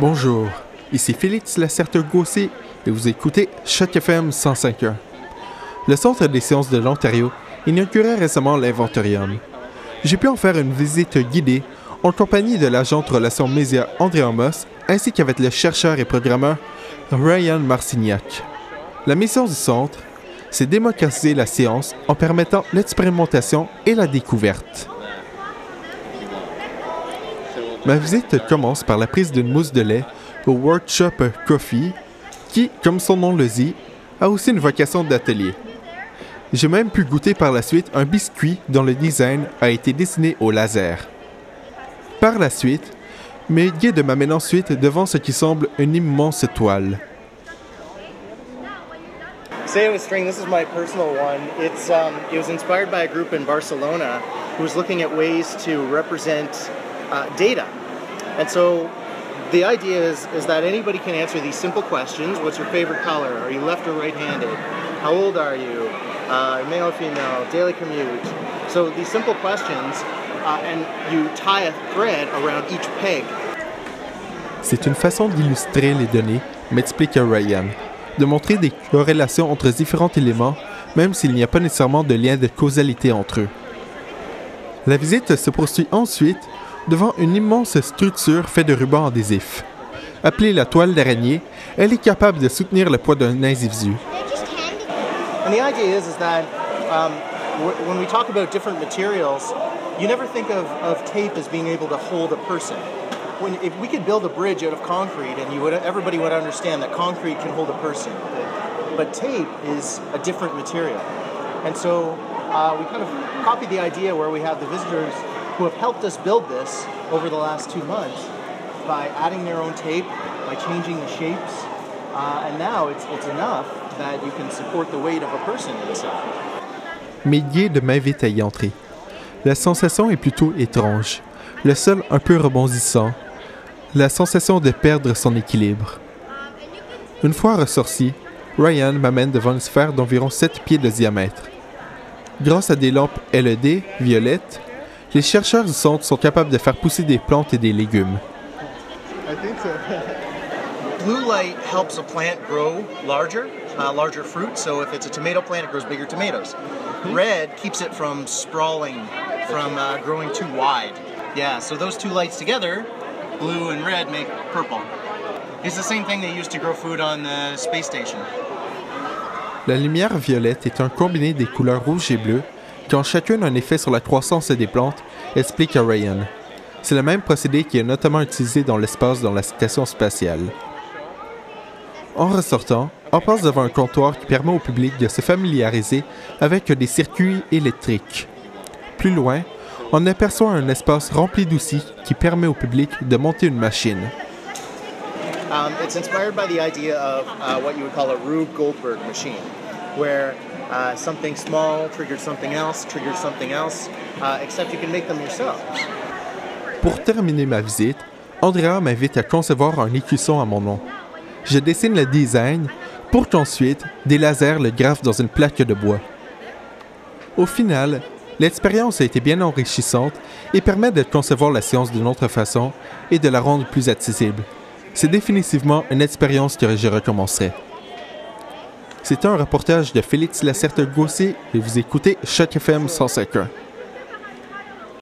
Bonjour, ici Félix Lacerte-Gauthier et vous écoutez ChocFM 105.1. Le Centre des sciences de l'Ontario inaugurait récemment l'Inventorium. J'ai pu en faire une visite guidée en compagnie de l'agent de relations médias Andrea Mus ainsi qu'avec le chercheur et programmeur Ryan Marciniak. La mission du centre, c'est démocratiser la science en permettant l'expérimentation et la découverte. Ma visite commence par la prise d'une mousse de lait au Workshop Coffee, qui, comme son nom le dit, a aussi une vocation d'atelier. J'ai même pu goûter par la suite un biscuit dont le design a été dessiné au laser. Par la suite, mes guides m'amènent ensuite devant ce qui semble une immense toile. Today was string. This is my personal one. It was inspired by a group in Barcelona who was looking at ways to represent data. And so the idea is that anybody can answer these simple questions. What's your favorite color? Are you left or right-handed? How old are you? Male or female? Daily commute? So these simple questions, and you tie a thread around each peg. C'est une façon d'illustrer les données, m'explique Ryan. De montrer des corrélations entre différents éléments, même s'il n'y a pas nécessairement de lien de causalité entre eux. La visite se poursuit ensuite devant une immense structure faite de rubans adhésifs. Appelée la toile d'araignée, elle est capable de soutenir le poids d'un individu. And the idea is that when we talk about different materials, you never think of tape as being able to hold a person. If we could build a bridge out of concrete, and everybody would understand that concrete can hold a person, but tape is a different material. And so we kind of copied the idea where we have the visitors who have helped us build this over the last 2 months by adding their own tape, by changing the shapes, and now it's enough that you can support the weight of a person inside. Mes guides m'invitent à y entrer. La sensation est plutôt étrange. Le sol un peu rebondissant. La sensation de perdre son équilibre. Une fois ressorti, Ryan m'amène devant une sphère d'environ 7 pieds de diamètre. Grâce à des lampes LED violettes, les chercheurs du centre sont capables de faire pousser des plantes et des légumes. I think so. Blue light helps a plant grow larger fruit. So if it's a tomato plant, it grows bigger tomatoes. Red keeps it from sprawling, from growing too wide. Yeah, so those two lights together, blue and red, make purple. It's the same thing they used to grow food on the space station. La lumière violette est un combiné des couleurs rouge et bleu qui ont chacune un effet sur la croissance des plantes, explique Ryan. C'est le même procédé qui est notamment utilisé dans l'espace dans la station spatiale. En ressortant, on passe devant un comptoir qui permet au public de se familiariser avec des circuits électriques. Plus loin, on aperçoit un espace rempli d'outils qui permet au public de monter une machine. It's inspired by the idea of what you would call a Rube Goldberg machine, where something small triggered something else, except you can make them yourself. Pour terminer ma visite, Andrea m'invite à concevoir un écusson à mon nom. Je dessine le design pour qu'ensuite des lasers le gravent dans une plaque de bois. Au final, l'expérience a été bien enrichissante et permet de concevoir la science d'une autre façon et de la rendre plus accessible. C'est définitivement une expérience que je recommencerai. C'était un reportage de Félix Lacerte-Gauthier et vous écoutez ChocFM 105.1.